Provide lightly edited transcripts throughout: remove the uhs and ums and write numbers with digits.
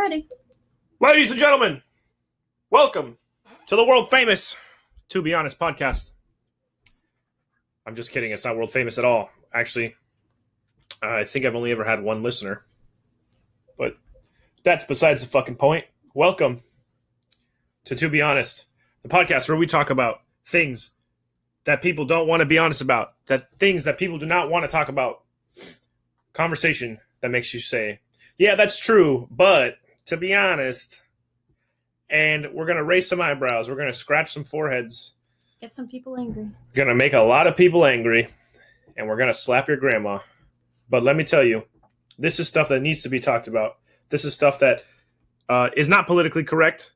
I'm ready. Ladies and gentlemen, welcome to the world famous To Be Honest podcast. I'm just kidding. It's not world famous at all. Actually, I think I've only ever had one listener, but that's besides the fucking point. Welcome to Be Honest, the podcast where we talk about things that people don't want to be honest about, that things that people do not want to talk about. Conversation that makes you say, yeah, that's true, but to be honest. And we're going to raise some eyebrows. We're going to scratch some foreheads. Get some people angry. We're going to make a lot of people angry, and we're going to slap your grandma. But let me tell you, this is stuff that needs to be talked about. This is stuff that is not politically correct.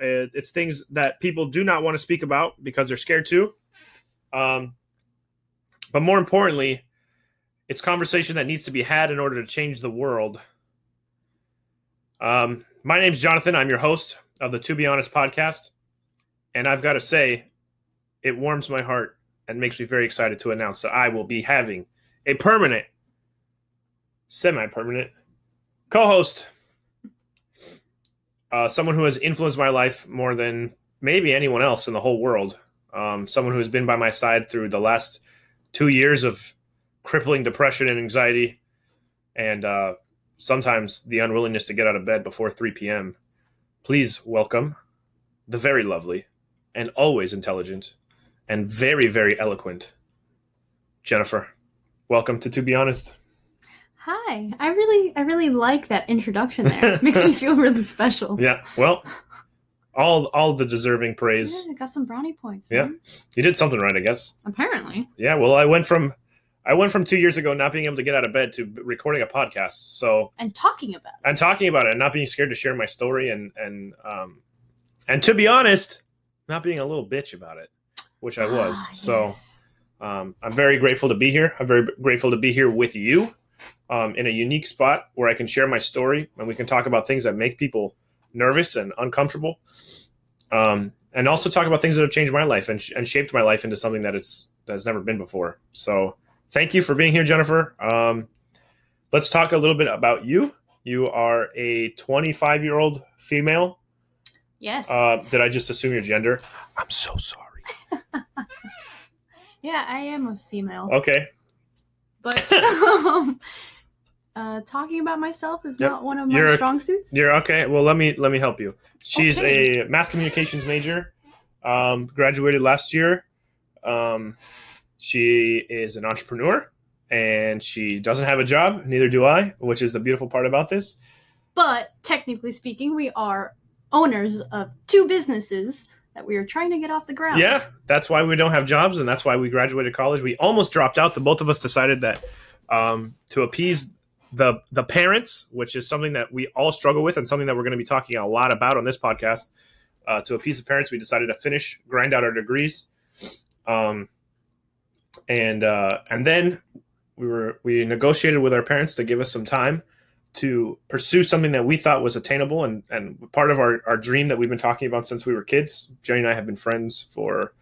It's things that people do not want to speak about because they're scared to. But more importantly, it's conversation that needs to be had in order to change the world. My name's Jonathan. I'm your host of the To Be Honest podcast. And I've got to say, it warms my heart and makes me very excited to announce that I will be having a permanent, semi-permanent co-host. Someone who has influenced my life more than maybe anyone else in the whole world. Someone who has been by my side through the last 2 years of crippling depression and anxiety, and sometimes the unwillingness to get out of bed before 3 p.m. Please welcome the very lovely and always intelligent and very, very eloquent Jennifer. Welcome to Be Honest. Hi, I really like that introduction there. It makes me feel really special. Yeah, well, all the deserving praise. Yeah, I got some brownie points, man. Yeah, you did something right, I guess. Apparently. Yeah, well, I went from 2 years ago not being able to get out of bed to recording a podcast. So and talking about it, and not being scared to share my story, and to be honest, not being a little bitch about it, which I was. Yes. So I'm very grateful to be here. I'm very grateful to be here with you. In a unique spot where I can share my story and we can talk about things that make people nervous and uncomfortable, and also talk about things that have changed my life and shaped my life into something that that's never been before. So thank you for being here, Jennifer. Let's talk a little bit about you. You are a 25-year-old female. Yes. Did I just assume your gender? I'm so sorry. Yeah, I am a female. Okay. But talking about myself is not one of my strong suits. You're okay. Well, let me help you. She's a mass communications major, graduated last year. She is an entrepreneur, and she doesn't have a job. Neither do I, which is the beautiful part about this. But technically speaking, we are owners of two businesses that we are trying to get off the ground. Yeah, that's why we don't have jobs, and that's why we graduated college. We almost dropped out. The both of us decided that to appease the parents, which is something that we all struggle with and something that we're going to be talking a lot about on this podcast, to appease the parents, we decided to grind out our degrees. And then we negotiated with our parents to give us some time to pursue something that we thought was attainable and part of our dream that we've been talking about since we were kids. Jenny and I have been friends for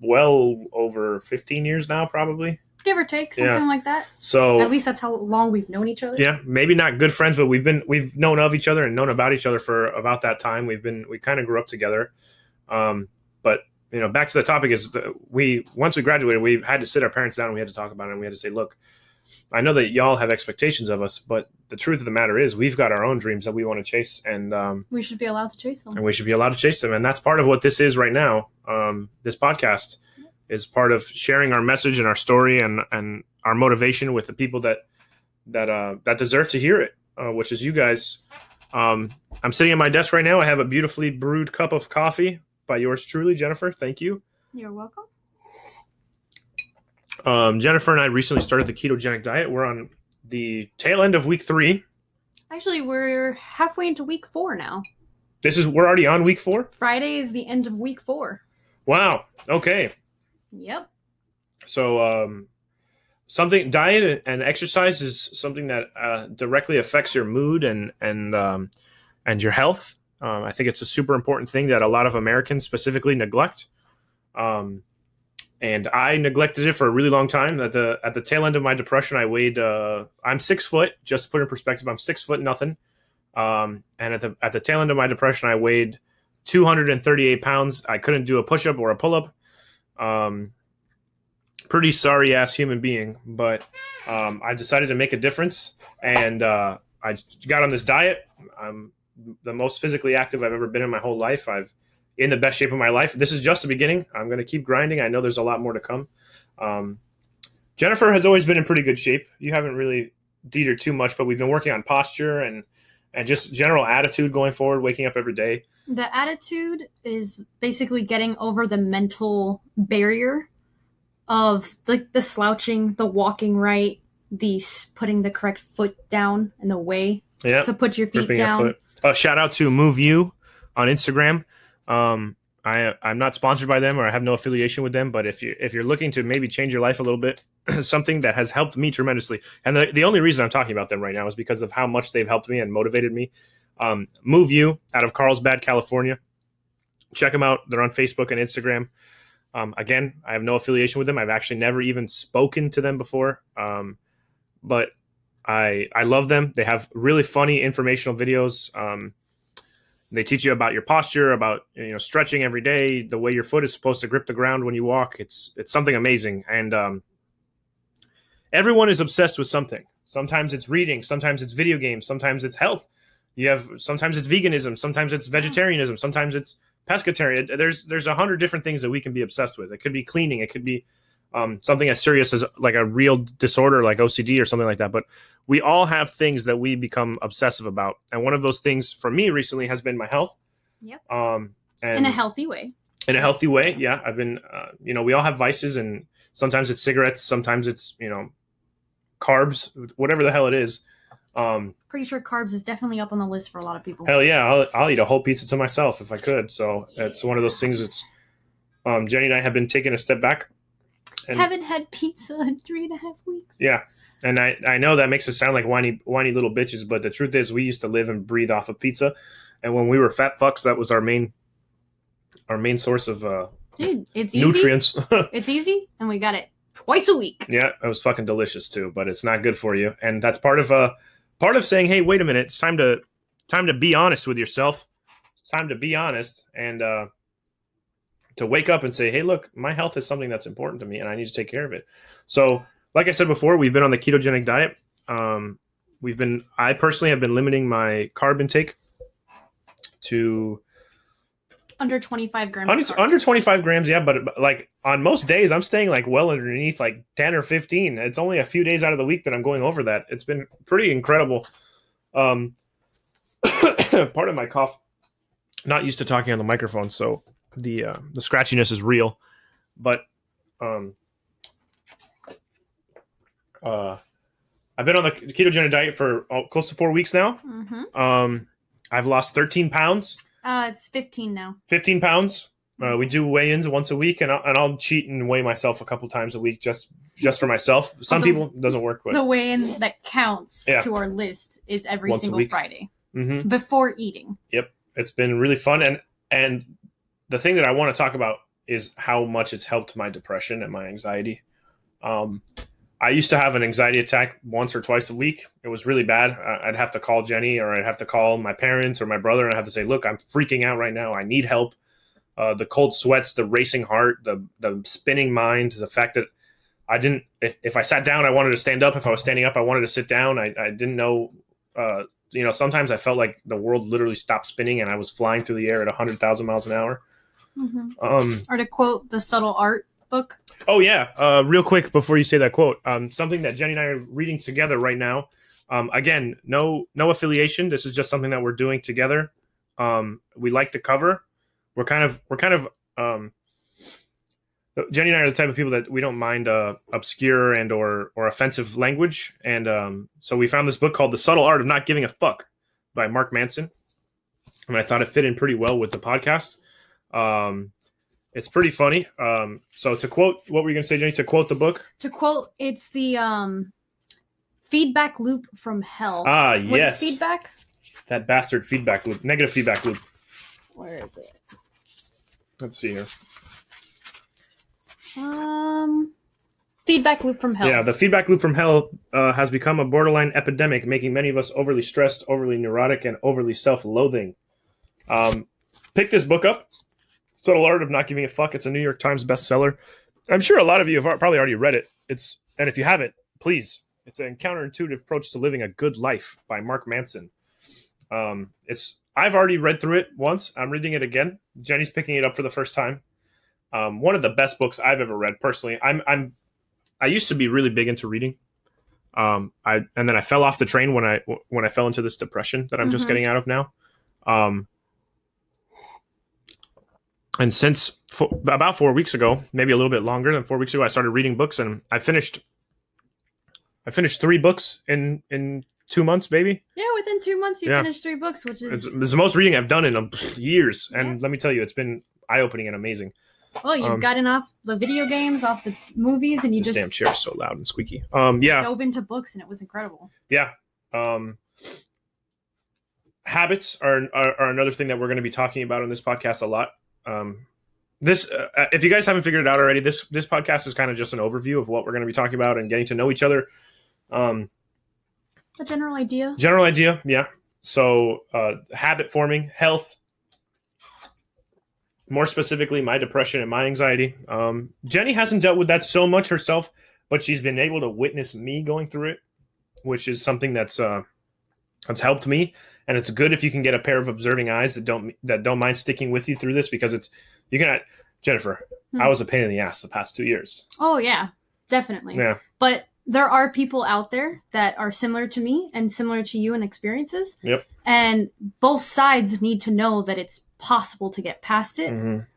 well over 15 years now, probably. Give or take, something like that. So at least that's how long we've known each other. Yeah, maybe not good friends, but we've known of each other and known about each other for about that time. We kind of grew up together. But you know, back to the topic is once we graduated, we had to sit our parents down and we had to talk about it and we had to say, look, I know that y'all have expectations of us, but the truth of the matter is we've got our own dreams that we want to chase, and we should be allowed to chase them. And that's part of what this is right now. This podcast is part of sharing our message and our story and our motivation with the people that deserve to hear it, which is you guys. I'm sitting at my desk right now. I have a beautifully brewed cup of coffee by yours truly, Jennifer. Thank you. You're welcome. Jennifer and I recently started the ketogenic diet. We're on the tail end of week 3. Actually, we're halfway into week 4 now. We're already on week 4? Friday is the end of week 4. Wow. Okay. Yep. So, diet and exercise is something that directly affects your mood and your health. I think it's a super important thing that a lot of Americans specifically neglect. And I neglected it for a really long time. At the tail end of my depression, I'm 6 foot. Just to put in perspective, I'm 6 foot nothing. And at the tail end of my depression, I weighed 238 pounds. I couldn't do a push-up or a pull-up. Pretty sorry-ass human being, but I decided to make a difference, and I got on this diet. I'm the most physically active I've ever been in my whole life. I've in the best shape of my life. This is just the beginning. I'm going to keep grinding. I know there's a lot more to come. Jennifer has always been in pretty good shape. You haven't really deed her too much, but we've been working on posture and just general attitude going forward, waking up every day. The attitude is basically getting over the mental barrier of the slouching, the walking right, the putting the correct foot down in the way to put your feet down. Shout out to MoveU on Instagram. I'm not sponsored by them, or I have no affiliation with them, but if you're looking to maybe change your life a little bit, something that has helped me tremendously. And the only reason I'm talking about them right now is because of how much they've helped me and motivated me. MoveU out of Carlsbad, California. Check them out. They're on Facebook and Instagram. Again, I have no affiliation with them. I've actually never even spoken to them before. But I love them. They have really funny informational videos. They teach you about your posture, about stretching every day, the way your foot is supposed to grip the ground when you walk. It's something amazing. And everyone is obsessed with something. Sometimes it's reading, sometimes it's video games, sometimes it's health. Sometimes it's veganism, sometimes it's vegetarianism, sometimes it's pescatarian. There's 100 different things that we can be obsessed with. It could be cleaning, it could be something as serious as like a real disorder like OCD or something like that. But we all have things that we become obsessive about. And one of those things for me recently has been my health. Yep. And in a healthy way. In a healthy way. Yeah. I've been, we all have vices, and sometimes it's cigarettes. Sometimes it's, carbs, whatever the hell it is. Pretty sure carbs is definitely up on the list for a lot of people. Hell yeah. I'll eat a whole pizza to myself if I could. So it's one of those things that's, Jenny and I have been taking a step back. And haven't had pizza in 3.5 weeks. Yeah. And I know that makes us sound like whiny little bitches, but the truth is we used to live and breathe off of pizza. And when we were fat fucks, that was our main source of it's nutrients. Easy. It's easy, and we got it twice a week. Yeah, it was fucking delicious too, but it's not good for you. And that's part of saying, hey, wait a minute, it's time to be honest with yourself. It's time to be honest and to wake up and say, hey, look, my health is something that's important to me, and I need to take care of it. So like I said before, we've been on the ketogenic diet. I personally have been limiting my carb intake to under 25 grams. Under 25 grams. Yeah. But like on most days I'm staying like well underneath like 10 or 15. It's only a few days out of the week that I'm going over that. It's been pretty incredible. Part of my cough, not used to talking on the microphone. So the scratchiness is real, but I've been on the ketogenic diet for close to 4 weeks now. Mm-hmm. I've lost 13 pounds. It's 15 now. 15 pounds. We do weigh-ins once a week, and I'll cheat and weigh myself a couple times a week just for myself. Some people doesn't work. But the weigh-in that counts to our list is every once single Friday. Mm-hmm. Before eating. Yep, it's been really fun, and the thing that I want to talk about is how much it's helped my depression and my anxiety. I used to have an anxiety attack once or twice a week. It was really bad. I'd have to call Jenny, or I'd have to call my parents or my brother, and I'd have to say, look, I'm freaking out right now. I need help. The cold sweats, the racing heart, the spinning mind, the fact that I didn't – if I sat down, I wanted to stand up. If I was standing up, I wanted to sit down. I didn't know sometimes I felt like the world literally stopped spinning and I was flying through the air at 100,000 miles an hour. Mm-hmm. Or to quote the Subtle Art book. Oh yeah. Real quick before you say that quote, something that Jenny and I are reading together right now. Again, no affiliation. This is just something that we're doing together. We like the cover. Jenny and I are the type of people that we don't mind obscure and or offensive language, and so we found this book called The Subtle Art of Not Giving a Fuck by Mark Manson, and I thought it fit in pretty well with the podcast. It's pretty funny. So to quote, what were you going to say, Jenny? To quote the book? To quote, it's the feedback loop from hell. Ah, was yes. Feedback? That bastard feedback loop. Negative feedback loop. Where is it? Let's see here. Feedback loop from hell. Yeah, the feedback loop from hell has become a borderline epidemic, making many of us overly stressed, overly neurotic, and overly self-loathing. Pick this book up, Subtle Art of Not Giving a Fuck. It's a New York Times bestseller. I'm sure a lot of you have probably already read it. And if you haven't, please. It's an counterintuitive approach to living a good life by Mark Manson. I've already read through it once. I'm reading it again. Jenny's picking it up for the first time. One of the best books I've ever read personally. I used to be really big into reading. And then I fell off the train when I fell into this depression that I'm just getting out of now. And since about 4 weeks ago, maybe a little bit longer than 4 weeks ago, I started reading books, and I finished three books in 2 months, baby. Yeah, within 2 months, you finished three books, which is... It's the most reading I've done in years. Yeah. And let me tell you, it's been eye-opening and amazing. Well, you've gotten off the video games, off the movies, and you just... This damn chair is so loud and squeaky. Dove into books, and it was incredible. Yeah. Habits are another thing that we're going to be talking about on this podcast a lot. If you guys haven't figured it out already, this podcast is kind of just an overview of what we're going to be talking about and getting to know each other. A general idea. General idea, yeah. So habit forming, health, more specifically my depression and my anxiety. Jenny hasn't dealt with that so much herself, but she's been able to witness me going through it, which is something that's helped me. And it's good if you can get a pair of observing eyes that don't mind sticking with you through this, because Jennifer, I was a pain in the ass the past 2 years. Oh yeah, definitely. Yeah. But there are people out there that are similar to me and similar to you in experiences. Yep. And both sides need to know that it's possible to get past it,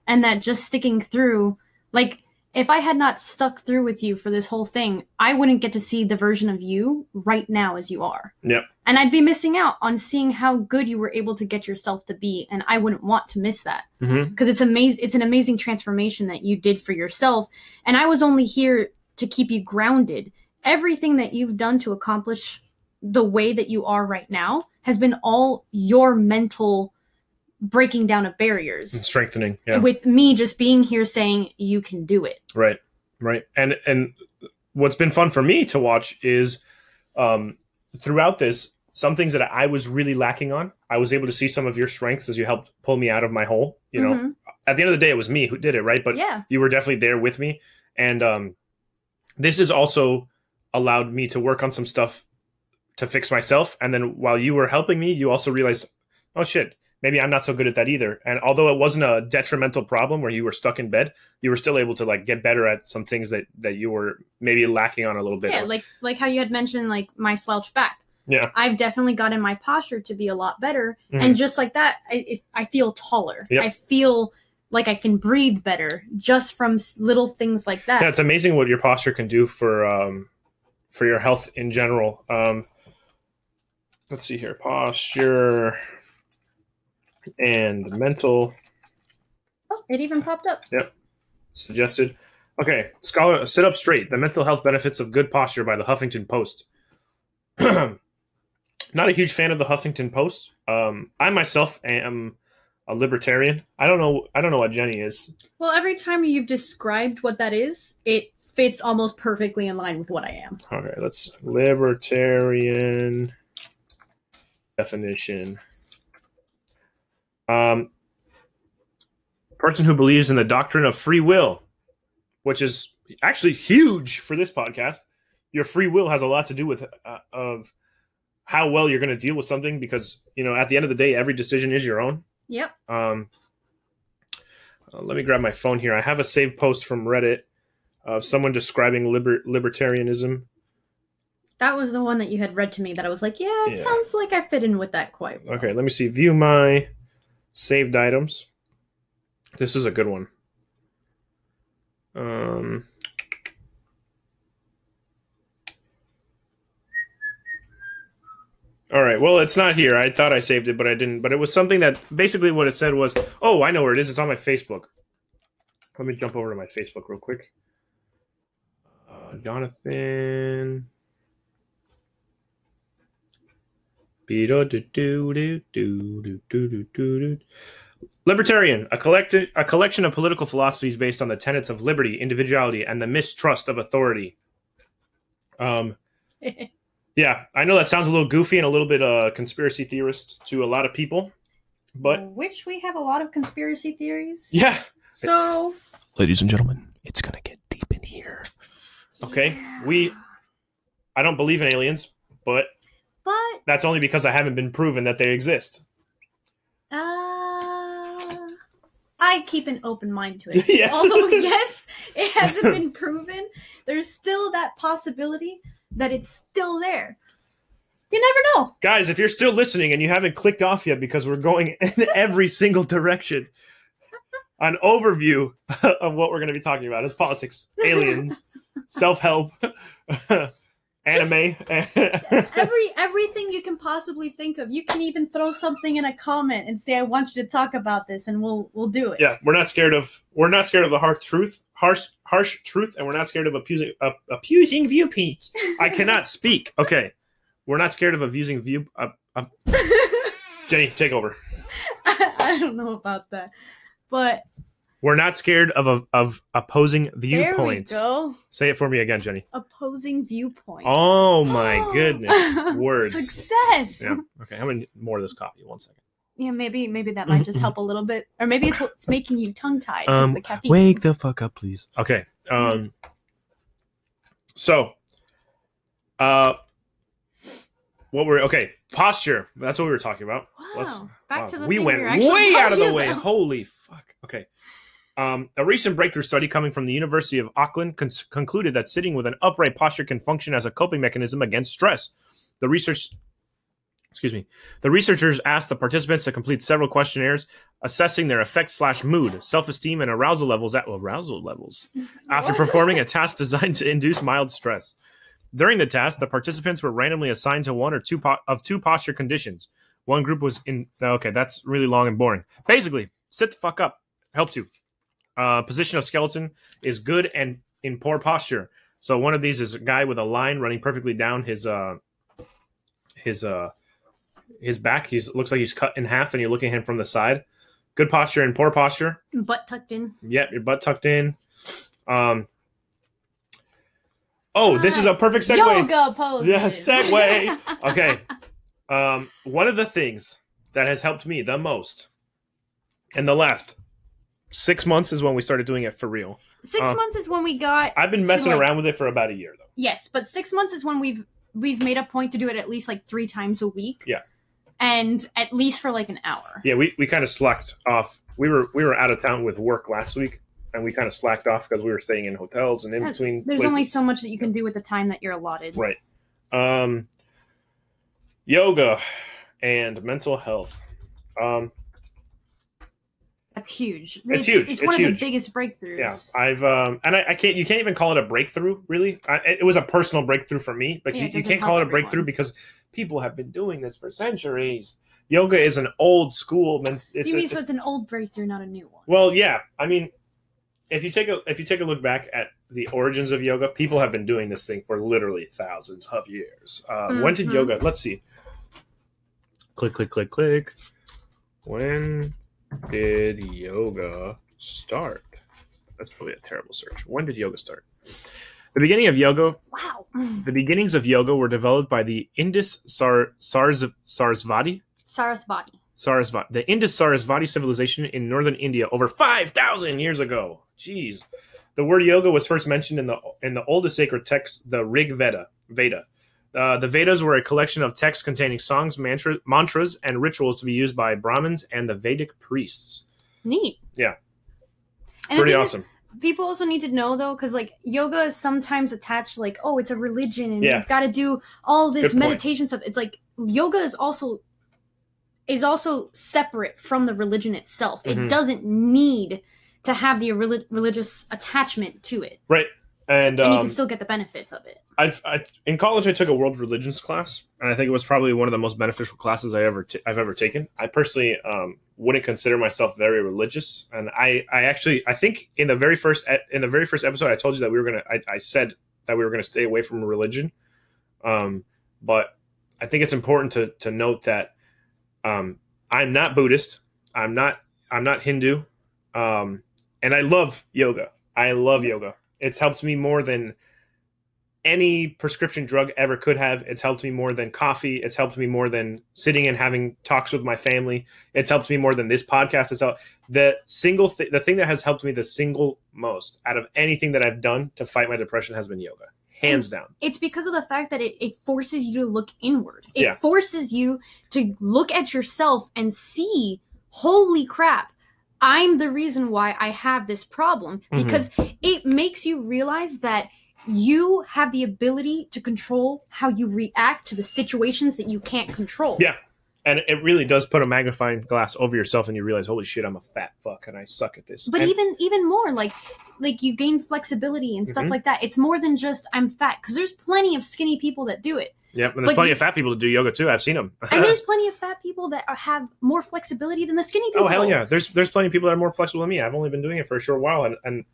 and that just sticking through, like if I had not stuck through with you for this whole thing, I wouldn't get to see the version of you right now as you are. Yep. And I'd be missing out on seeing how good you were able to get yourself to be, and I wouldn't want to miss that. Because it's an amazing transformation that you did for yourself, and I was only here to keep you grounded. Everything that you've done to accomplish the way that you are right now has been all your mental breaking down of barriers. And strengthening, yeah. With me just being here saying, you can do it. Right. And what's been fun for me to watch is throughout this, some things that I was really lacking on, I was able to see some of your strengths as you helped pull me out of my hole. You know, at the end of the day, it was me who did it, right? But you were definitely there with me. And this has also allowed me to work on some stuff to fix myself. And then while you were helping me, you also realized, oh shit, maybe I'm not so good at that either. And although it wasn't a detrimental problem where you were stuck in bed, you were still able to like get better at some things that you were maybe lacking on a little bit. Yeah, like how you had mentioned, like my slouch back. Yeah, I've definitely gotten my posture to be a lot better, and just like that, I feel taller. Yep. I feel like I can breathe better just from little things like that. Yeah, it's amazing what your posture can do for your health in general. Let's see here, posture and mental. Oh, it even popped up. Yep, suggested. Okay, scholar, sit up straight. The mental health benefits of good posture by the Huffington Post. Not a huge fan of the Huffington Post. I myself am a libertarian. I don't know what Jenny is. Well, every time you've described what that is, it fits almost perfectly in line with what I am. Okay, let's libertarian definition. Person who believes in the doctrine of free will, which is actually huge for this podcast. Your free will has a lot to do with of how well you're going to deal with something, because at the end of the day, every decision is your own. Yep. Let me grab my phone here. I have a saved post from Reddit of someone describing libertarianism. That was the one that you had read to me that I was like, yeah, it sounds like I fit in with that quite well. Okay, let me see. View my saved items. This is a good one. All right. Well, it's not here. I thought I saved it, but I didn't. But it was something that basically what it said was, oh, I know where it is. It's on my Facebook. Let me jump over to my Facebook real quick. Jonathan. Libertarian, a collection of political philosophies based on the tenets of liberty, individuality, and the mistrust of authority. Yeah, I know that sounds a little goofy and a little bit conspiracy theorist to a lot of people, but... Which we have a lot of conspiracy theories. Yeah. So... Ladies and gentlemen, it's going to get deep in here. Okay, yeah. I don't believe in aliens, but that's only because I haven't been proven that they exist. I keep an open mind to it. Yes. Although, yes, it hasn't been proven, there's still that possibility that it's still there. You never know. Guys, if you're still listening and you haven't clicked off yet because we're going in every single direction, an overview of what we're going to be talking about is politics, aliens, self-help, anime. Everything you can possibly think of. You can even throw something in a comment and say, I want you to talk about this, and we'll do it. Yeah, we're not scared of the harsh truth, and we're not scared of abusing viewpoints. I cannot speak. Okay. We're not scared of abusing view. Jenny, take over. I don't know about that. But we're not scared of opposing viewpoints. There we go. Say it for me again, Jenny. Opposing viewpoints. Oh, my goodness. Words. Success. Yeah. Okay, how many more of this coffee? 1 second. Yeah, maybe that might just help a little bit. Or maybe it's what's making you tongue-tied. The caffeine. Wake the fuck up, please. Okay. Posture. That's what we were talking about. Wow. We went way out of the way. Holy fuck. Okay. A recent breakthrough study coming from the University of Auckland concluded that sitting with an upright posture can function as a coping mechanism against stress. The researchers asked the participants to complete several questionnaires assessing their affect/mood, self-esteem, and arousal levels after performing a task designed to induce mild stress. During the task, the participants were randomly assigned to one or two of two posture conditions. One group was in... Okay, that's really long and boring. Basically, sit the fuck up. Helps you. Position of skeleton is good and in poor posture. So one of these is a guy with a line running perfectly down his back. Looks like he's cut in half, and you're looking at him from the side. Good posture and poor posture. Butt tucked in. Yep, your butt tucked in. This is a perfect segue. Yoga pose. Yeah, segue. Okay. One of the things that has helped me the most in the last 6 months is when we started doing it for real. 6 months is when we got... I've been messing around with it for about a year, though. Yes, but 6 months is when we've made a point to do it at least like 3 times a week. Yeah. And at least for like an hour. Yeah, we kind of slacked off. We were out of town with work last week. And we kind of slacked off because we were staying in hotels and in between places. There's only so much that you can do with the time that you're allotted. Right. Yoga and mental health. That's huge. It's huge. It's one of the biggest breakthroughs. Yeah. I you can't even call it a breakthrough, really. It was a personal breakthrough for me. But you can't call it a breakthrough because people have been doing this for centuries. Yoga is an old school. So it's an old breakthrough, not a new one. Well, yeah. I mean... If you take a look back at the origins of yoga, people have been doing this thing for literally thousands of years. When did yoga? Let's see. Click. When did yoga start? That's probably a terrible search. When did yoga start? The beginning of yoga. Wow. The beginnings of yoga were developed by the Indus Sarasvati. The Indus Sarasvati civilization in northern India over 5,000 years ago. Jeez. The word yoga was first mentioned in the oldest sacred text, the Rig Veda. The Vedas were a collection of texts containing songs, mantras, and rituals to be used by Brahmins and the Vedic priests. Neat. Yeah. And pretty awesome. People also need to know, though, because like yoga is sometimes attached like, oh, it's a religion, and you've got to do all this meditation stuff. It's like yoga is also separate from the religion itself. It doesn't need to have the religious attachment to it. Right. And you can still get the benefits of it. In college, I took a world religions class, and I think it was probably one of the most beneficial classes I've ever taken. I personally wouldn't consider myself very religious. And I think in the very first episode, I told you that I said that we were going to stay away from religion. But I think it's important to note that I'm not Buddhist. I'm not I'm not Hindu. And I love yoga. I love yoga. It's helped me more than any prescription drug ever could have. It's helped me more than coffee. It's helped me more than sitting and having talks with my family. It's helped me more than this podcast. It's the thing that has helped me the single most out of anything that I've done to fight my depression has been yoga. Hands down. It's because of the fact that it forces you to look inward. It forces you to look at yourself and see, holy crap, I'm the reason why I have this problem. Because it makes you realize that you have the ability to control how you react to the situations that you can't control. Yeah. And it really does put a magnifying glass over yourself and you realize, holy shit, I'm a fat fuck and I suck at this. But and even more, like you gain flexibility and stuff like that. It's more than just I'm fat, because there's plenty of skinny people that do it. Yep, and there's plenty of fat people that do yoga too. I've seen them. And there's plenty of fat people that have more flexibility than the skinny people. Oh, hell yeah. There's plenty of people that are more flexible than me. I've only been doing it for a short while. And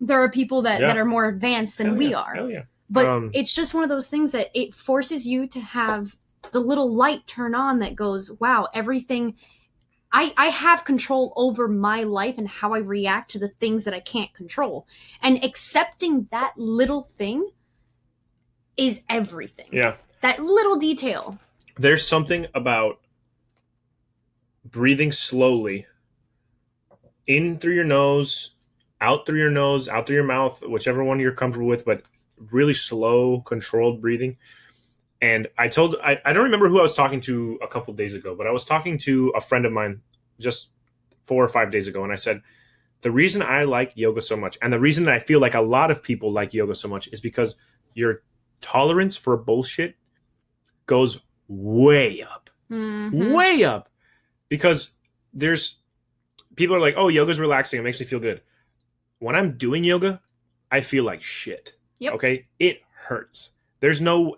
there are people that are more advanced than we are. Hell yeah. But it's just one of those things that it forces you to have the little light turn on that goes, wow, everything, I have control over my life and how I react to the things that I can't control. And accepting that little thing is everything. Yeah. That little detail. There's something about breathing slowly in through your nose, out through your nose, out through your mouth, whichever one you're comfortable with, but really slow, controlled breathing. And I don't remember who I was talking to a couple days ago, but I was talking to a friend of mine just 4 or 5 days ago. And I said, the reason I like yoga so much, and the reason I feel like a lot of people like yoga so much, is because your tolerance for bullshit goes way up, way up. Because people are like, oh, yoga's relaxing. It makes me feel good. When I'm doing yoga, I feel like shit. Yep. Okay. It hurts. There's no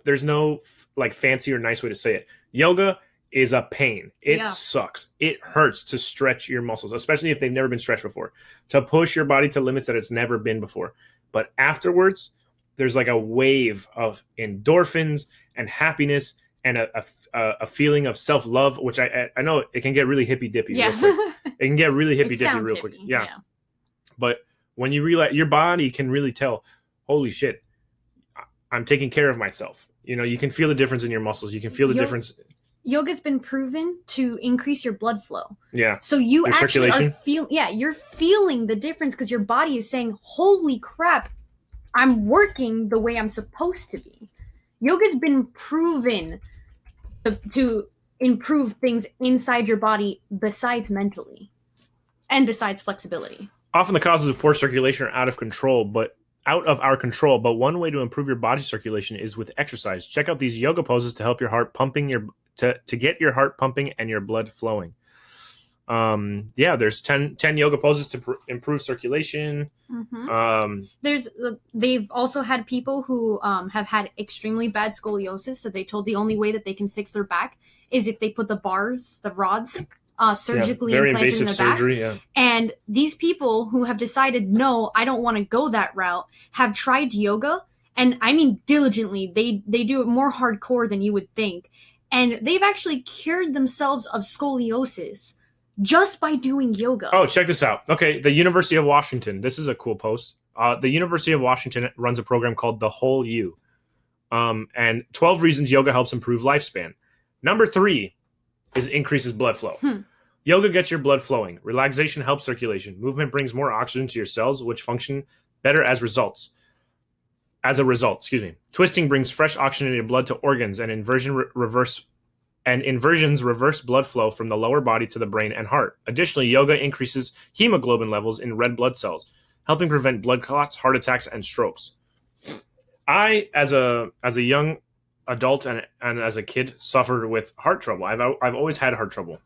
like fancy or nice way to say it. Yoga is a pain. It sucks. It hurts to stretch your muscles, especially if they've never been stretched before, to push your body to limits that it's never been before. But afterwards, there's like a wave of endorphins and happiness and a feeling of self-love, which I know it can get really hippy-dippy real quick. It can get really hippy-dippy real quick. Yeah. But when you realize your body can really tell, holy shit, I'm taking care of myself. You know, you can feel the difference in your muscles. You can feel the difference. Yoga's been proven to increase your blood flow. Yeah. So you actually are you're feeling the difference because your body is saying, holy crap, I'm working the way I'm supposed to be. Yoga's been proven to improve things inside your body besides mentally and besides flexibility. Often the causes of poor circulation are out of our control, but one way to improve your body circulation is with exercise. Check out these yoga poses to help your heart pumping, to get your heart pumping and your blood flowing. There's 10 yoga poses to improve circulation. They've also had people who have had extremely bad scoliosis, so they told the only way that they can fix their back is if they put the rods surgically implanted in the back. Yeah. And these people who have decided, no, I don't want to go that route, have tried yoga. And I mean, diligently, they do it more hardcore than you would think. And they've actually cured themselves of scoliosis just by doing yoga. Oh, check this out. Okay. The University of Washington. This is a cool post. The University of Washington runs a program called the Whole U. And 12 reasons yoga helps improve lifespan. Number 3. Is increases blood flow. Yoga gets your blood flowing. Relaxation helps circulation. Movement brings more oxygen to your cells, which function better as results. Twisting brings fresh oxygenated blood to organs, and inversions reverse blood flow from the lower body to the brain and heart. Additionally, yoga increases hemoglobin levels in red blood cells, helping prevent blood clots, heart attacks, and strokes. I, as a young adult and as a kid, suffered with heart trouble. I've always had heart trouble.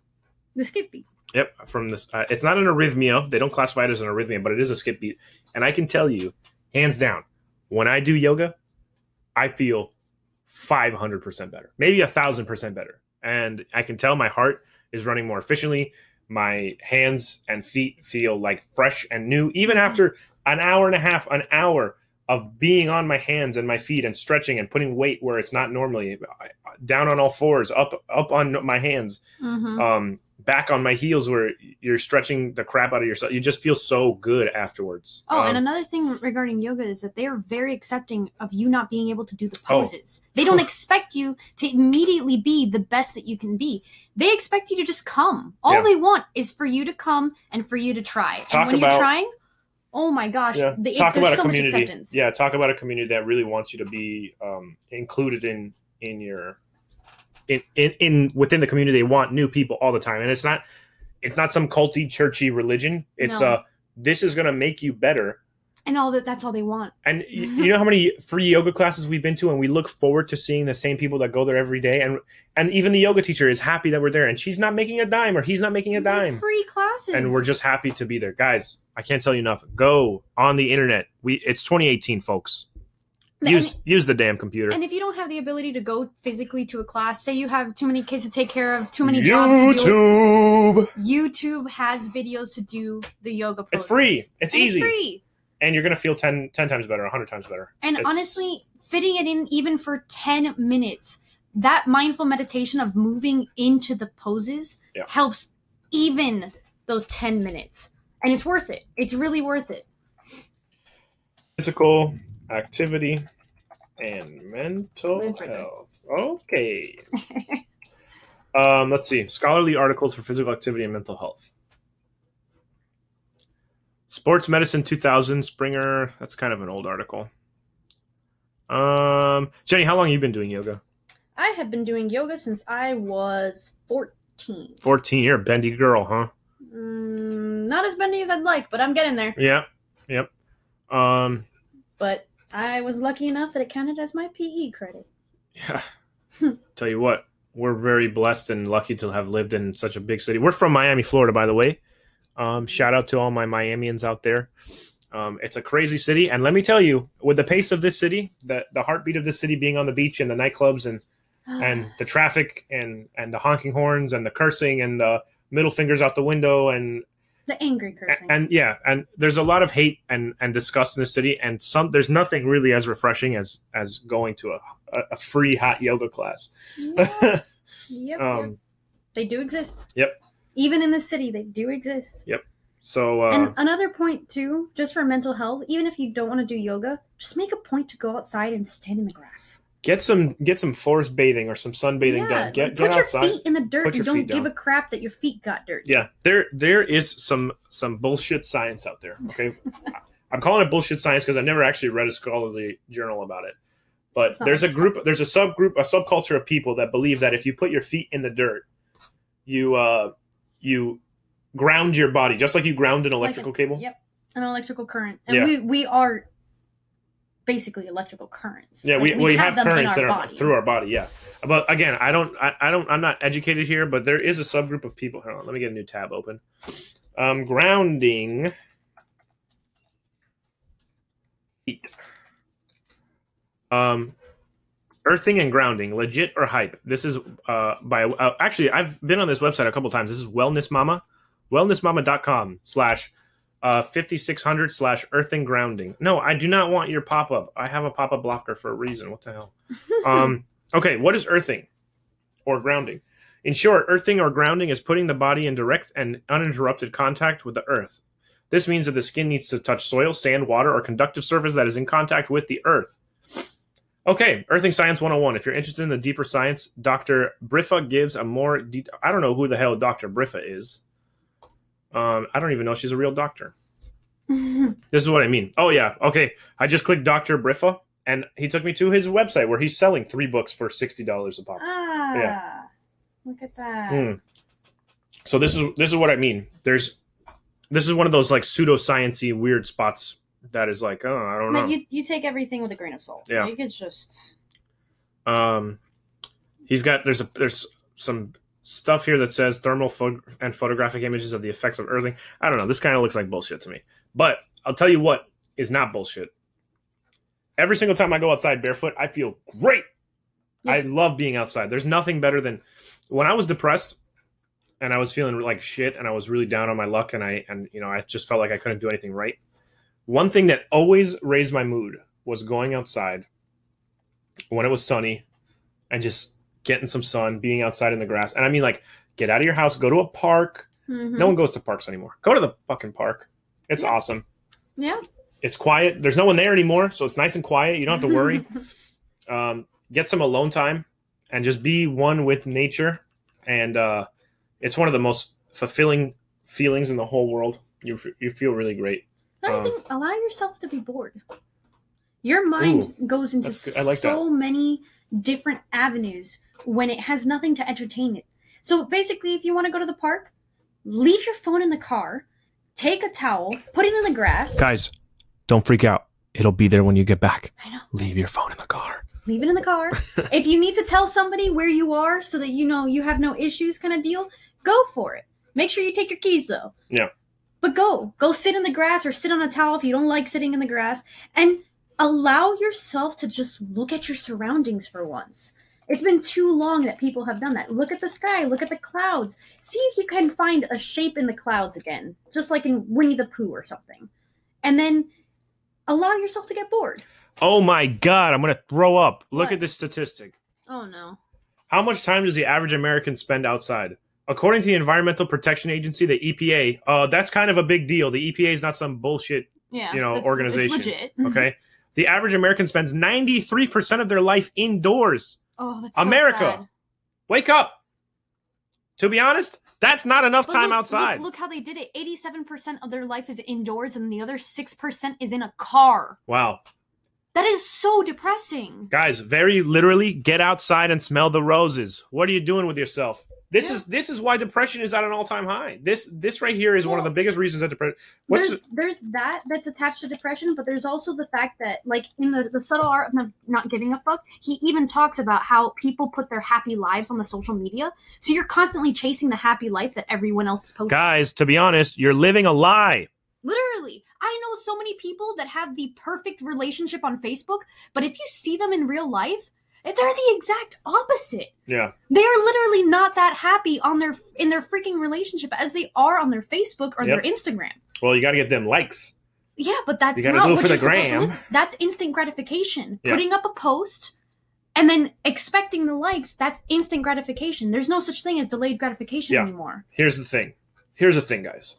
The skip beat. Yep, from this, it's not an arrhythmia. They don't classify it as an arrhythmia, but it is a skip beat. And I can tell you, hands down, when I do yoga, I feel 500% better, maybe 1,000% better. And I can tell my heart is running more efficiently. My hands and feet feel like fresh and new, even after an hour of being on my hands and my feet and stretching and putting weight where it's not normally, down on all fours, up on my hands, back on my heels where you're stretching the crap out of yourself. You just feel so good afterwards. Oh, and another thing regarding yoga is that they are very accepting of you not being able to do the poses. Oh. They don't expect you to immediately be the best that you can be. They expect you to just come. All they want is for you to come and for you to try. Talk and when about, you're trying, oh my gosh. Yeah. Talk about so a community. Yeah, talk about a community that really wants you to be included in your... In within the community, they want new people all the time, and it's not some culty, churchy religion. It's this is gonna make you better, and all that. That's all they want. And you know how many free yoga classes we've been to, and we look forward to seeing the same people that go there every day. And even the yoga teacher is happy that we're there, and she's not making a dime, or he's not making a dime. Free classes, and we're just happy to be there, guys. I can't tell you enough. Go on the internet. It's 2018, folks. Use the damn computer. And if you don't have the ability to go physically to a class, say you have too many kids to take care of, too many jobs to do. YouTube has videos to do the yoga poses. It's free. It's easy. It's free. And you're going to feel 10 times better, 100 times better. And honestly, fitting it in even for 10 minutes, that mindful meditation of moving into the poses helps even those 10 minutes. And it's worth it. It's really worth it. Physical activity and mental health. Okay. Let's see. Scholarly articles for physical activity and mental health. Sports Medicine 2000, Springer. That's kind of an old article. Jenny, how long have you been doing yoga? I have been doing yoga since I was 14. 14. You're a bendy girl, huh? Not as bendy as I'd like, but I'm getting there. Yeah. Yep. But I was lucky enough that it counted as my PE credit. Yeah. Tell you what, we're very blessed and lucky to have lived in such a big city. We're from Miami, Florida, by the way. Shout out to all my Miamians out there. It's a crazy city. And let me tell you, with the pace of this city, the heartbeat of this city being on the beach and the nightclubs and the traffic and the honking horns and the cursing and the middle fingers out the window and the angry cursing. And there's a lot of hate and disgust in the city, and there's nothing really as refreshing as going to a free hot yoga class. Yeah. Yep. They do exist. Yep. Even in the city, they do exist. Yep. So and another point too, just for mental health, even if you don't want to do yoga, just make a point to go outside and stand in the grass. Get some forest bathing or some sunbathing done. Get outside. Put your feet in the dirt and don't give a crap that your feet got dirty. Yeah, there is some bullshit science out there. Okay, I'm calling it bullshit science because I've never actually read a scholarly journal about it. But there's a subculture of people that believe that if you put your feet in the dirt, you ground your body just like you ground an electrical cable. Yep, an electrical current, and we are. Basically electrical currents. Yeah, we have currents in our through our body, yeah. But again, I'm not educated here, but there is a subgroup of people. Hold on, let me get a new tab open. Grounding feet. Earthing and grounding, legit or hype. This is actually I've been on this website a couple times. This is Wellness Mama, wellnessmama.com/ 5600 / earth and grounding. No, I do not want your pop-up. I have a pop-up blocker for a reason. What the hell? Okay, what is earthing or grounding? In short, earthing or grounding is putting the body in direct and uninterrupted contact with the earth. This means that the skin needs to touch soil, sand, water, or conductive surface that is in contact with the earth. Okay, Earthing Science 101. If you're interested in the deeper science, Dr. Briffa gives a more I don't know who the hell Dr. Briffa is. I don't even know if she's a real doctor. This is what I mean. Oh, yeah. Okay. I just clicked Dr. Briffa, and he took me to his website where he's selling 3 books for $60 a pop. Ah, yeah. Look at that. So this is what I mean. This is one of those like pseudoscience-y weird spots that is like, I don't know. You take everything with a grain of salt. Yeah. Like it's just... There's some... stuff here that says thermal and photographic images of the effects of earthing. I don't know. This kind of looks like bullshit to me. But I'll tell you what is not bullshit. Every single time I go outside barefoot, I feel great. Yeah. I love being outside. There's nothing better than when I was depressed and I was feeling like shit and I was really down on my luck and I just felt like I couldn't do anything right. One thing that always raised my mood was going outside when it was sunny and just getting some sun, being outside in the grass. And I mean, like, Get out of your house. Go to a park. Mm-hmm. No one goes to parks anymore. Go to the fucking park. It's awesome. Yeah. It's quiet. There's no one there anymore, so it's nice and quiet. You don't have to worry. Get some alone time and just be one with nature. And it's one of the most fulfilling feelings in the whole world. You feel really great. I think allow yourself to be bored. Your mind goes into many different avenues when it has nothing to entertain it. So basically, if you want to go to the park, leave your phone in the car, take a towel, put it in the grass. Guys, don't freak out. It'll be there when you get back. I know. Leave your phone in the car. Leave it in the car. If you need to tell somebody where you are so that you know you have no issues kind of deal, go for it. Make sure you take your keys, though. Yeah. But go. Go sit in the grass or sit on a towel if you don't like sitting in the grass. And allow yourself to just look at your surroundings for once. It's been too long that people have done that. Look at the sky. Look at the clouds. See if you can find a shape in the clouds again, just like in Winnie the Pooh or something. And then allow yourself to get bored. Oh, my God. I'm going to throw up. Look at this statistic. Oh, no. How much time does the average American spend outside? According to the Environmental Protection Agency, the EPA, that's kind of a big deal. The EPA is not some bullshit organization. It's legit. Okay. The average American spends 93% of their life indoors. Oh, that's America, so sad. Wake up. To be honest, that's not enough time outside. Look how they did it. 87% of their life is indoors, and the other 6% is in a car. Wow. That is so depressing. Guys, very literally, get outside and smell the roses. What are you doing with yourself? This is why depression is at an all-time high. This right here is one of the biggest reasons that depression... There's that's attached to depression, but there's also the fact that, like, in the Subtle Art of Not Giving a Fuck, he even talks about how people put their happy lives on the social media. So you're constantly chasing the happy life that everyone else is posting. Guys, to be honest, you're living a lie. Literally. I know so many people that have the perfect relationship on Facebook, but if you see them in real life... They're the exact opposite. Yeah. They are literally not that happy on in their freaking relationship as they are on their Facebook or their Instagram. Well, you got to get them likes. Yeah, but that's not what you're supposed to do. That's instant gratification. Yeah. Putting up a post and then expecting the likes, that's instant gratification. There's no such thing as delayed gratification anymore. Here's the thing, guys.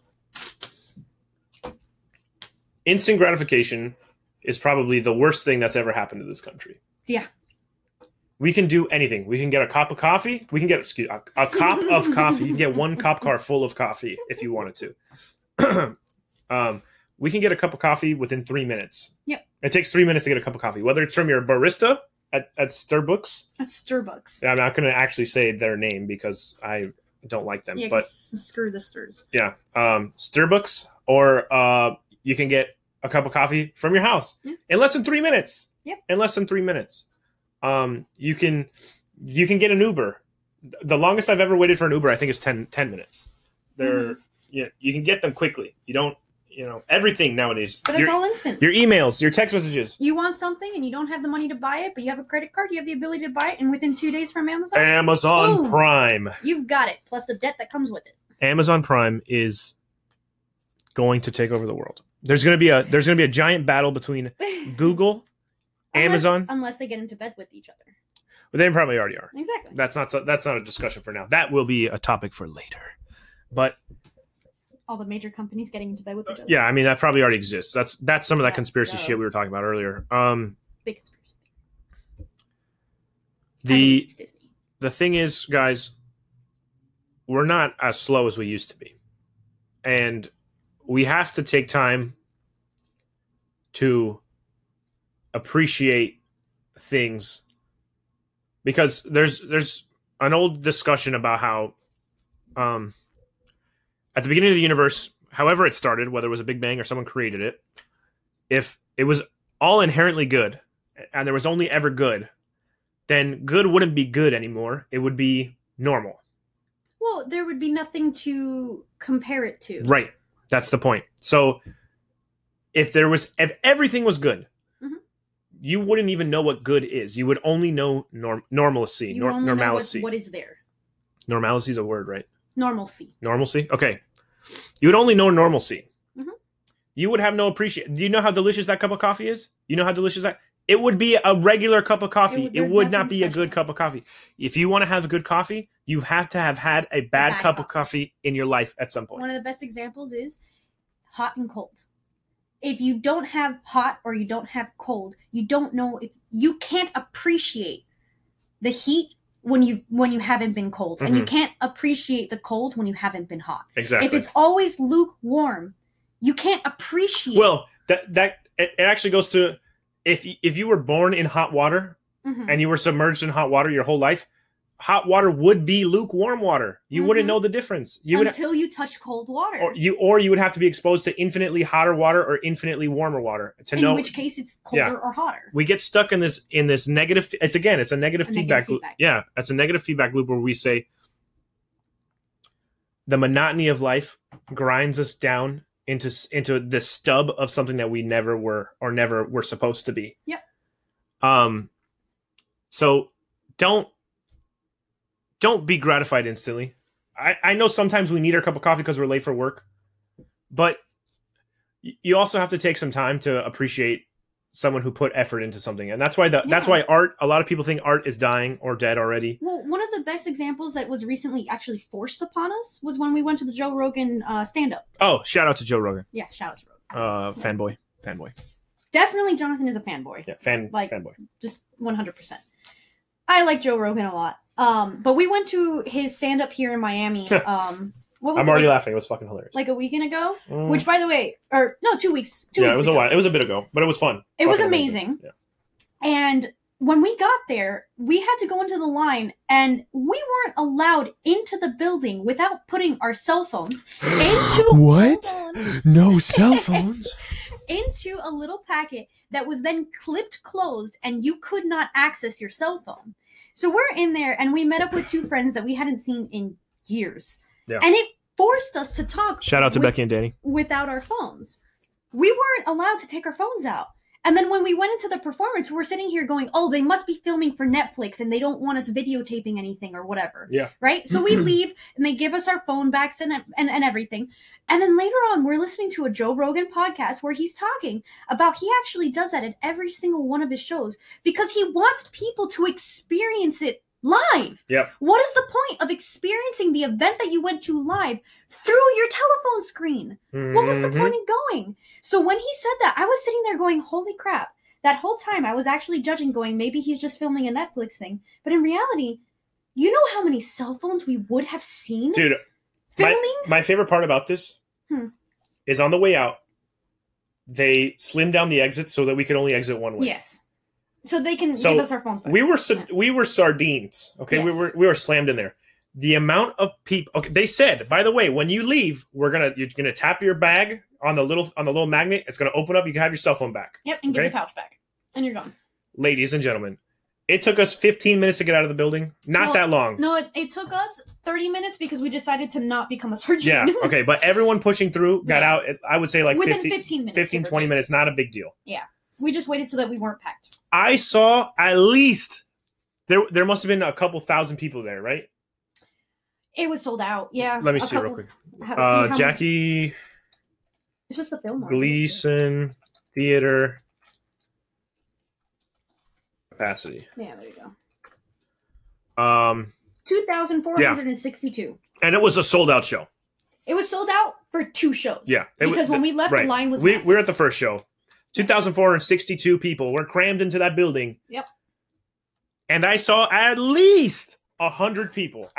Instant gratification is probably the worst thing that's ever happened to this country. Yeah. We can do anything. We can get a cup of coffee. We can get a cup of coffee. You can get one cop car full of coffee if you wanted to. We can get a cup of coffee within 3 minutes. Yep. It takes 3 minutes to get a cup of coffee, whether it's from your barista at Starbucks. At Starbucks. I'm not going to actually say their name because I don't like them. Yeah, but screw the stirs. Yeah. Starbucks, or you can get a cup of coffee from your house in less than 3 minutes. Yep. In less than 3 minutes. You can get an Uber. The longest I've ever waited for an Uber, I think, is 10 minutes. You can get them quickly. You don't, everything nowadays. But it's all instant. Your emails, your text messages. You want something and you don't have the money to buy it, but you have a credit card. You have the ability to buy it, and within 2 days from Amazon Prime. You've got it, plus the debt that comes with it. Amazon Prime is going to take over the world. There's going to be a giant battle between Google. Amazon, unless they get into bed with each other, but they probably already are. Exactly. That's not a discussion for now. That will be a topic for later. But all the major companies getting into bed with each other. Yeah, I mean, that probably already exists. That's some of that conspiracy shit we were talking about earlier. Big conspiracy. It's Disney. The thing is, guys, we're not as slow as we used to be, and we have to take time to appreciate things, because there's an old discussion about how at the beginning of the universe, however it started, whether it was a Big Bang or someone created it, if it was all inherently good and there was only ever good, then good wouldn't be good anymore. It would be normal. Well, there would be nothing to compare it to. Right. That's the point. So if everything was good, you wouldn't even know what good is. You would only know normalcy. You only normalcy. Know what is there. Normalcy is a word, right? Normalcy? Okay. You would only know normalcy. Mm-hmm. You would have no appreciation. Do you know how delicious that cup of coffee is? You know how delicious that... It would be a regular cup of coffee. It would not be a good cup of coffee. If you want to have a good coffee, you have to have had a bad cup of coffee in your life at some point. One of the best examples is hot and cold. If you don't have hot or you don't have cold, you don't know if you can't appreciate the heat when you haven't been cold, mm-hmm. and you can't appreciate the cold when you haven't been hot. Exactly. If it's always lukewarm, you can't appreciate. Well, that it actually goes to. If you were born in hot water, mm-hmm. and you were submerged in hot water your whole life, hot water would be lukewarm water. You mm-hmm. wouldn't know the difference. Until you touch cold water. Or you would have to be exposed to infinitely hotter water or infinitely warmer water to know. In which case it's colder or hotter. We get stuck in this negative. It's a negative feedback loop. Yeah, it's a negative feedback loop where we say the monotony of life grinds us down into the stub of something that we never were or never were supposed to be. Yep. So don't be gratified instantly. I know sometimes we need our cup of coffee because we're late for work, but you also have to take some time to appreciate someone who put effort into something. And that's why that's why art, a lot of people think art is dying or dead already. Well, one of the best examples that was recently actually forced upon us was when we went to the Joe Rogan stand-up. Oh, shout out to Joe Rogan. Yeah, shout out to Rogan. Fanboy. Definitely Jonathan is a fanboy. Yeah, fanboy. Just 100%. I like Joe Rogan a lot. But we went to his stand-up here in Miami. I'm already laughing. It was fucking hilarious. Like a weekend ago, which by the way, or no, 2 weeks. Two weeks. It was a while. It was a bit ago, but it was fun. It was amazing. Yeah. And when we got there, we had to go into the line, and we weren't allowed into the building without putting our cell phones into what? No cell phones. Into a little packet that was then clipped closed, and you could not access your cell phone. So we're in there, and we met up with two friends that we hadn't seen in years. Yeah. And it forced us to talk. Shout out to Becky and Danny. Without our phones. We weren't allowed to take our phones out. And then when we went into the performance, we were sitting here going, oh, they must be filming for Netflix and they don't want us videotaping anything or whatever. Yeah. Right? So we leave and they give us our phone backs and everything. And then later on, we're listening to a Joe Rogan podcast where he's talking about he actually does that at every single one of his shows because he wants people to experience it live. Yep. What is the point of experiencing the event that you went to live through your telephone screen? Mm-hmm. What was the point in going? So when he said that, I was sitting there going, holy crap. That whole time I was actually judging, going, maybe he's just filming a Netflix thing. But in reality, you know how many cell phones we would have seen? Dude, filming? My favorite part about this is on the way out, they slimmed down the exit so that we could only exit one way. Yes. So they can give us our phones back. We were sardines. Okay, yes. we were slammed in there. The amount of people. Okay, they said, by the way, when you leave, you're gonna tap your bag on the little magnet. It's gonna open up. You can have your cell phone back. Yep, and give the pouch back, and you're gone. Ladies and gentlemen, it took us 15 minutes to get out of the building. Not that long. No, it took us 30 minutes because we decided to not become a sardine. Yeah. Okay, but everyone pushing through got out. I would say like within 15, 20 minutes. Not a big deal. Yeah. We just waited so that we weren't packed. I saw at least there must have been a couple thousand people there, right? It was sold out, yeah. Let me see real quick. Jackie. Many. It's just the film. Gleason Theater capacity. Yeah, there you go. 2,462. Yeah. And it was a sold out show. It was sold out for two shows. Yeah, because when we left, the line was. We were at the first show. 2,462 people were crammed into that building. Yep. And I saw at least 100 people,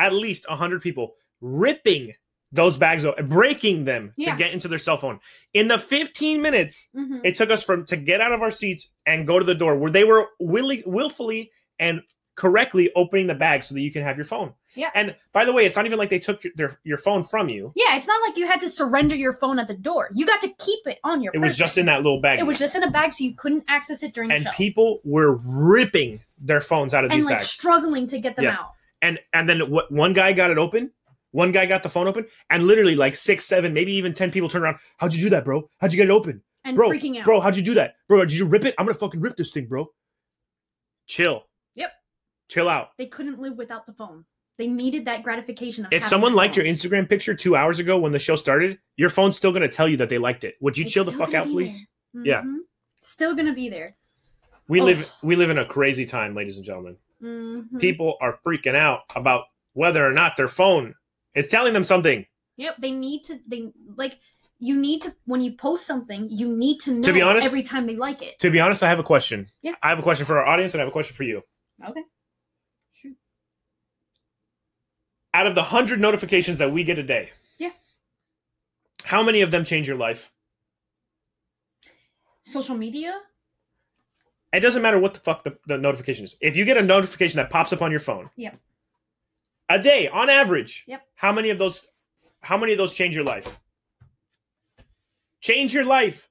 ripping those bags off, breaking them to get into their cell phone. In the 15 minutes it took us to get out of our seats and go to the door where they were willfully and correctly opening the bag so that you can have your phone. Yeah. And by the way, it's not even like they took your phone from you. Yeah, it's not like you had to surrender your phone at the door. You got to keep it on your person. It was just in that little bag. It was just in a bag so you couldn't access it during the show. And people were ripping their phones out of these bags. And struggling to get them out. And then one guy got it open. One guy got the phone open. And literally like 6, 7, maybe even 10 people turned around. How'd you do that, bro? How'd you get it open? And bro, freaking out. Bro, how'd you do that? Bro, did you rip it? I'm going to fucking rip this thing, bro. Chill. Yep. Chill out. They couldn't live without the phone. They needed that gratification. If someone liked your Instagram picture 2 hours ago when the show started, your phone's still going to tell you that they liked it. Would you chill the fuck out, please? Mm-hmm. Yeah. Still going to be there. We live in a crazy time, ladies and gentlemen. Mm-hmm. People are freaking out about whether or not their phone is telling them something. Yep, when you post something, you need to know every time they like it. To be honest, I have a question. Yeah. I have a question for our audience and I have a question for you. Okay. Sure. Out of the 100 notifications that we get a day, yeah, how many of them change your life? Social media? It doesn't matter what the fuck the notification is. If you get a notification that pops up on your phone, yep, a day on average, yep, how many of those change your life? Change your life,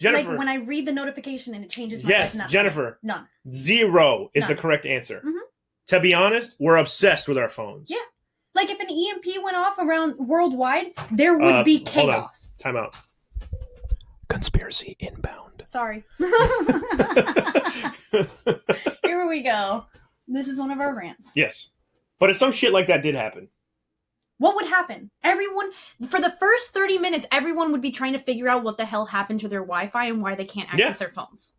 Jennifer. Like when I read the notification and it changes my life. Yes, Jennifer. None. Zero is the correct answer. Mm-hmm. To be honest, we're obsessed with our phones. Yeah, like if an EMP went off around worldwide, there would be chaos. Hold on. Time out. Conspiracy inbound. Sorry. Here we go. This is one of our rants. Yes. But if some shit like that did happen, what would happen? Everyone, for the first 30 minutes, everyone would be trying to figure out what the hell happened to their Wi-Fi and why they can't access their phones.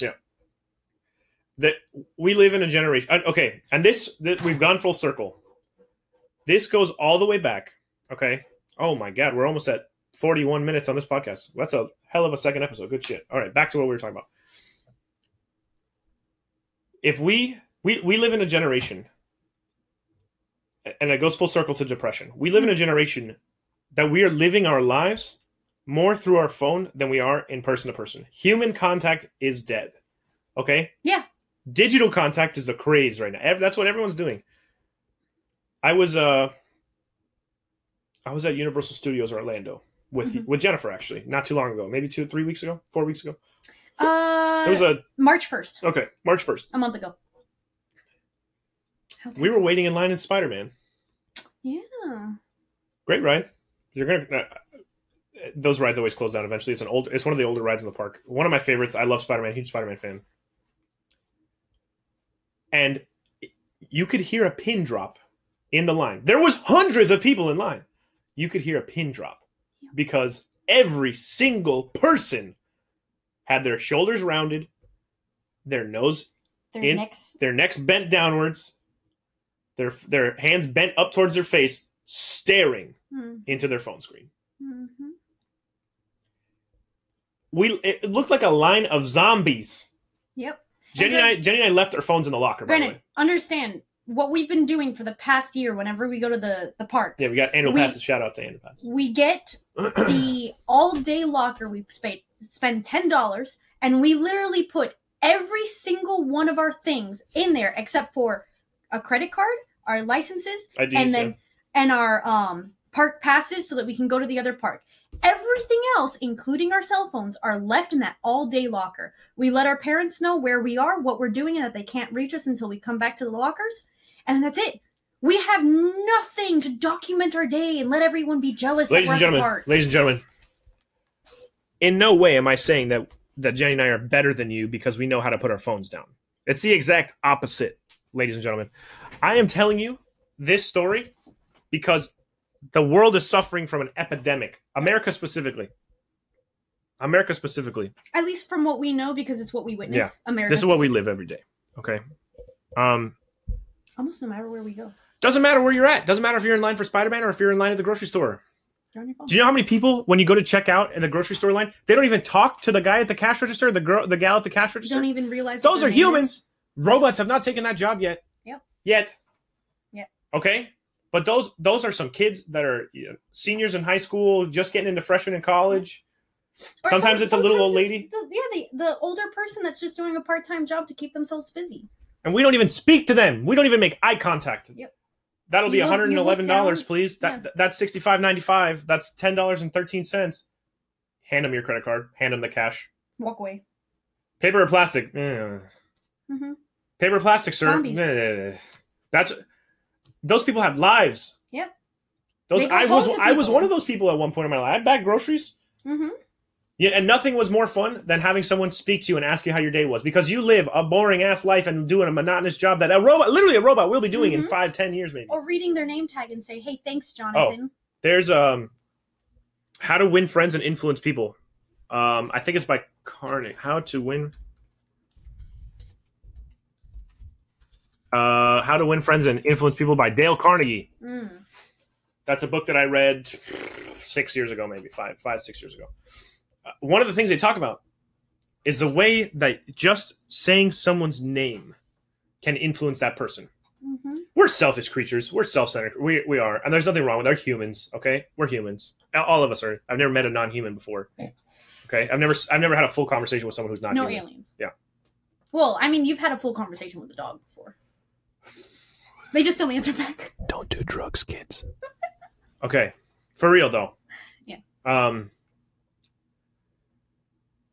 Yeah. That we live in a generation. Okay. And this we've gone full circle. This goes all the way back. Okay. Oh my God. We're almost at 41 minutes on this podcast. That's a hell of a second episode. Good shit. All right, back to what we were talking about. If we live in a generation, and it goes full circle to depression. We live in a generation that we are living our lives more through our phone than we are in person to person. Human contact is dead. Okay? Yeah. Digital contact is the craze right now. That's what everyone's doing. I was at Universal Studios Orlando with Jennifer, actually, not too long ago, maybe 4 weeks ago. It was March 1st. Okay, March 1st, a month ago. We were waiting in line in Spider Man. Yeah. Great ride. You're gonna. Those rides always close down eventually. It's one of the older rides in the park. One of my favorites. I love Spider Man. Huge Spider Man fan. And you could hear a pin drop in the line. There was hundreds of people in line. You could hear a pin drop. Because every single person had their shoulders rounded, their necks bent downwards, their hands bent up towards their face, staring into their phone screen. Mm-hmm. It looked like a line of zombies. Yep. Jenny and I left our phones in the locker. Brennan, by the way. Understand. What we've been doing for the past year, whenever we go to the park. Yeah, we got annual passes. Shout out to annual passes. We get the all-day locker. We spend $10, and we literally put every single one of our things in there, except for a credit card, our licenses, IDs, and our park passes so that we can go to the other park. Everything else, including our cell phones, are left in that all-day locker. We let our parents know where we are, what we're doing, and that they can't reach us until we come back to the lockers. And that's it. We have nothing to document our day and let everyone be jealous. Ladies and gentlemen, in no way am I saying that Jenny and I are better than you because we know how to put our phones down. It's the exact opposite, ladies and gentlemen. I am telling you this story because the world is suffering from an epidemic. America specifically. At least from what we know, because it's what we witness. Yeah. America. This is what we live every day. Okay. Almost no matter where we go. Doesn't matter where you're at. Doesn't matter if you're in line for Spider-Man or if you're in line at the grocery store. You're on your phone. Do you know how many people, when you go to check out in the grocery store line, they don't even talk to the guy at the cash register, the gal at the cash register? Don't even realize. Those are humans. Robots have not taken that job yet. Yep. Yet. Okay? But those are some kids that are seniors in high school, just getting into freshmen in college. Or sometimes it's a little old lady. The older person that's just doing a part-time job to keep themselves busy. And we don't even speak to them. We don't even make eye contact. Yep. That'll be $111, please. That's $65.95. That's $10.13. Hand them your credit card. Hand them the cash. Walk away. Paper or plastic? Mm-hmm. Paper or plastic, sir? Zombies. That's... Those people have lives. Yep. I was one of those people at one point in my life. I bagged groceries. Mm-hmm. Yeah, and nothing was more fun than having someone speak to you and ask you how your day was, because you live a boring ass life and doing a monotonous job that a robot will be doing in 5-10 years maybe. Or reading their name tag and say, "Hey, thanks, Jonathan." Oh, there's How to Win Friends and Influence People. I think it's by Carnegie. How to Win How to Win Friends and Influence People by Dale Carnegie. Mm. That's a book that I read 6 years ago, maybe five, 6 years ago. One of the things they talk about is the way that just saying someone's name can influence that person. Mm-hmm. We're selfish creatures. We're self-centered. We are. And there's nothing wrong with it. We're humans, okay? We're humans. All of us are. I've never met a non-human before. Okay? I've never had a full conversation with someone who's not human. No aliens. Yeah. Well, I mean, you've had a full conversation with a dog before. They just don't answer back. Don't do drugs, kids. Okay. For real, though. Yeah.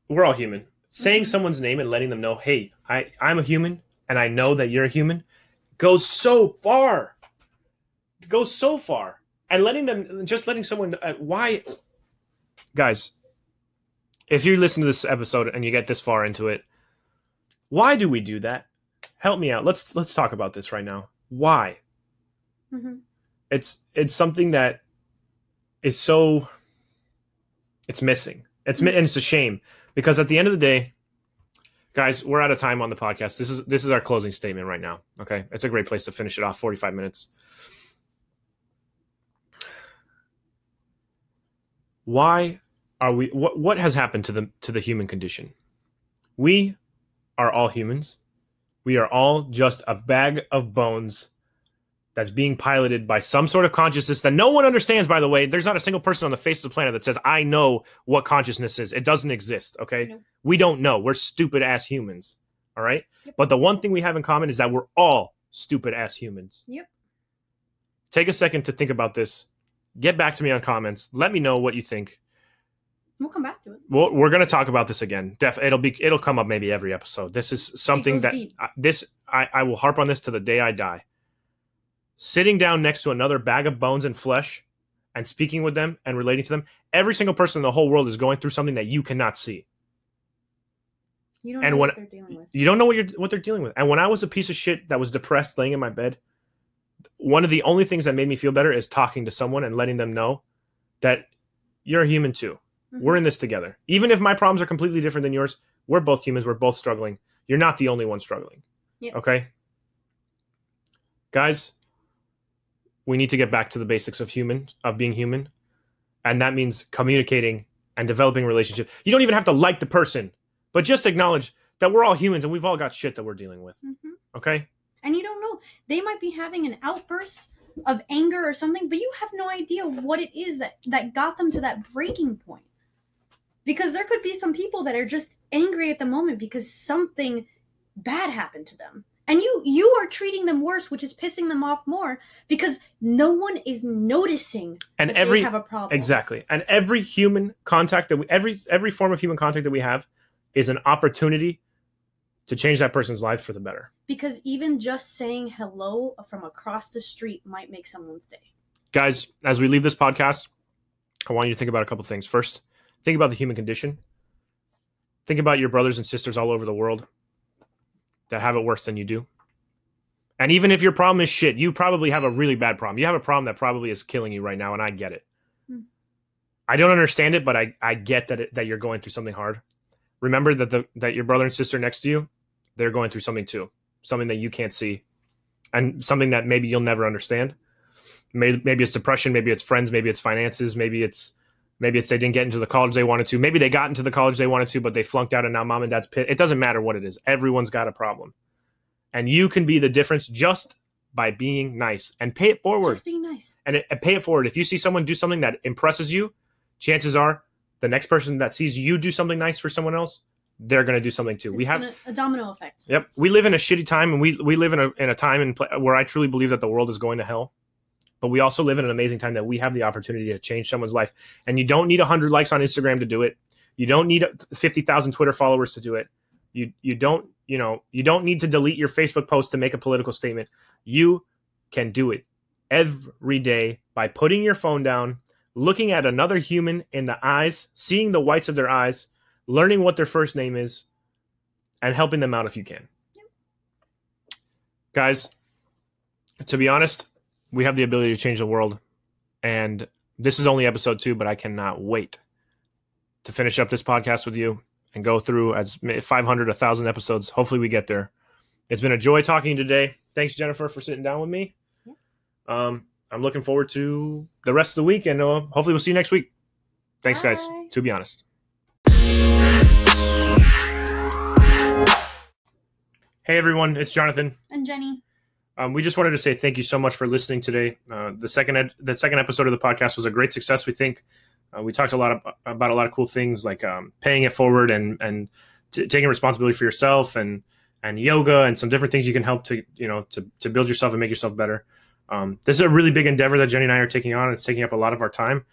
We're all human. Saying mm-hmm. someone's name and letting them know, hey, I'm a human and I know that you're a human goes so far. It goes so far. And letting someone, why? Guys, if you listen to this episode and you get this far into it, why do we do that? Help me out. Let's talk about this right now. Why? Mm-hmm. It's something that is so it's missing. And it's a shame because at the end of the day, guys, we're out of time on the podcast. This is our closing statement right now. Okay, it's a great place to finish it off. 45 minutes. Why are we? What has happened to the human condition? We are all humans. We are all just a bag of bones that's being piloted by some sort of consciousness that no one understands, by the way. There's not a single person on the face of the planet that says, I know what consciousness is. It doesn't exist, okay? No. We don't know. We're stupid-ass humans, all right? Yep. But the one thing we have in common is that we're all stupid-ass humans. Yep. Take a second to think about this. Get back to me on comments. Let me know what you think. We'll come back to it. Well, we're going to talk about this again. It'll come up maybe every episode. This is something that I will harp on this to the day I die. Sitting down next to another bag of bones and flesh and speaking with them and relating to them, every single person in the whole world is going through something that you cannot see. You don't know what they're dealing with. You don't know what they're dealing with. And when I was a piece of shit that was depressed laying in my bed, one of the only things that made me feel better is talking to someone and letting them know that you're a human too. We're in this together. Even if my problems are completely different than yours, we're both humans. We're both struggling. You're not the only one struggling. Yep. Okay? Guys, we need to get back to the basics of being human. And that means communicating and developing relationships. You don't even have to like the person, but just acknowledge that we're all humans and we've all got shit that we're dealing with. Mm-hmm. Okay? And you don't know. They might be having an outburst of anger or something, but you have no idea what it is that got them to that breaking point. Because there could be some people that are just angry at the moment because something bad happened to them. And you are treating them worse, which is pissing them off more because no one is noticing that they have a problem. Exactly. And every human contact that every form of human contact that we have is an opportunity to change that person's life for the better. Because even just saying hello from across the street might make someone's day. Guys, as we leave this podcast, I want you to think about a couple things. First, think about the human condition. Think about your brothers and sisters all over the world that have it worse than you do. And even if your problem is shit, you probably have a really bad problem. You have a problem that probably is killing you right now, and I get it. Hmm. I don't understand it, but I get that you're going through something hard. Remember that your brother and sister next to you, they're going through something too. Something that you can't see and something that maybe you'll never understand. Maybe it's depression, maybe it's friends, maybe it's finances, maybe it's they didn't get into the college they wanted to. Maybe they got into the college they wanted to, but they flunked out and now mom and dad's pissed. It doesn't matter what it is. Everyone's got a problem. And you can be the difference just by being nice and pay it forward. Just being nice. And pay it forward. If you see someone do something that impresses you, chances are the next person that sees you do something nice for someone else, they're going to do something too. We have a domino effect. Yep. We live in a shitty time and we live in a time and where I truly believe that the world is going to hell. But we also live in an amazing time that we have the opportunity to change someone's life. And you don't need 100 likes on Instagram to do it. You don't need 50,000 Twitter followers to do it. You don't need to delete your Facebook post to make a political statement. You can do it every day by putting your phone down, looking at another human in the eyes, seeing the whites of their eyes, learning what their first name is, and helping them out if you can. Yep. Guys, to be honest, we have the ability to change the world. And this is only episode 2, but I cannot wait to finish up this podcast with you and go through as 500, 1,000 episodes. Hopefully we get there. It's been a joy talking today. Thanks, Jennifer, for sitting down with me. Yeah. I'm looking forward to the rest of the week, and hopefully we'll see you next week. Thanks, Bye. Guys. To be honest. Hey, everyone. It's Jonathan. And Jenny. We just wanted to say thank you so much for listening today. The second episode of the podcast was a great success, we think. We talked about a lot of cool things like paying it forward and taking responsibility for yourself and yoga and some different things you can help to build yourself and make yourself better. This is a really big endeavor that Jenny and I are taking on. It's taking up a lot of our time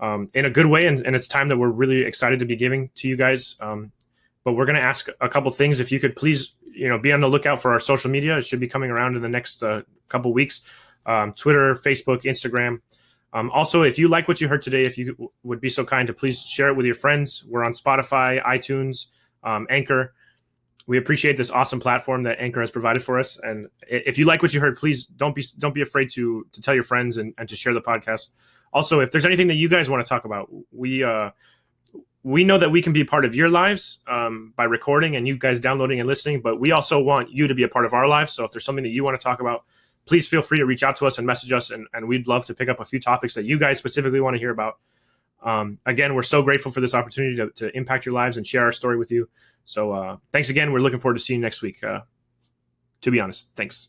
in a good way, and it's time that we're really excited to be giving to you guys. But we're going to ask a couple things. If you could please, be on the lookout for our social media. It should be coming around in the next couple weeks. Twitter, Facebook, Instagram. Also, if you like what you heard today, if you would be so kind to please share it with your friends. We're on Spotify, iTunes, Anchor. We appreciate this awesome platform that Anchor has provided for us. And if you like what you heard, please don't be afraid to tell your friends and to share the podcast. Also, if there's anything that you guys want to talk about, we know that we can be a part of your lives by recording and you guys downloading and listening, but we also want you to be a part of our lives. So if there's something that you want to talk about, please feel free to reach out to us and message us, and we'd love to pick up a few topics that you guys specifically want to hear about. Again, we're so grateful for this opportunity to impact your lives and share our story with you. So thanks again. We're looking forward to seeing you next week. To be honest, thanks.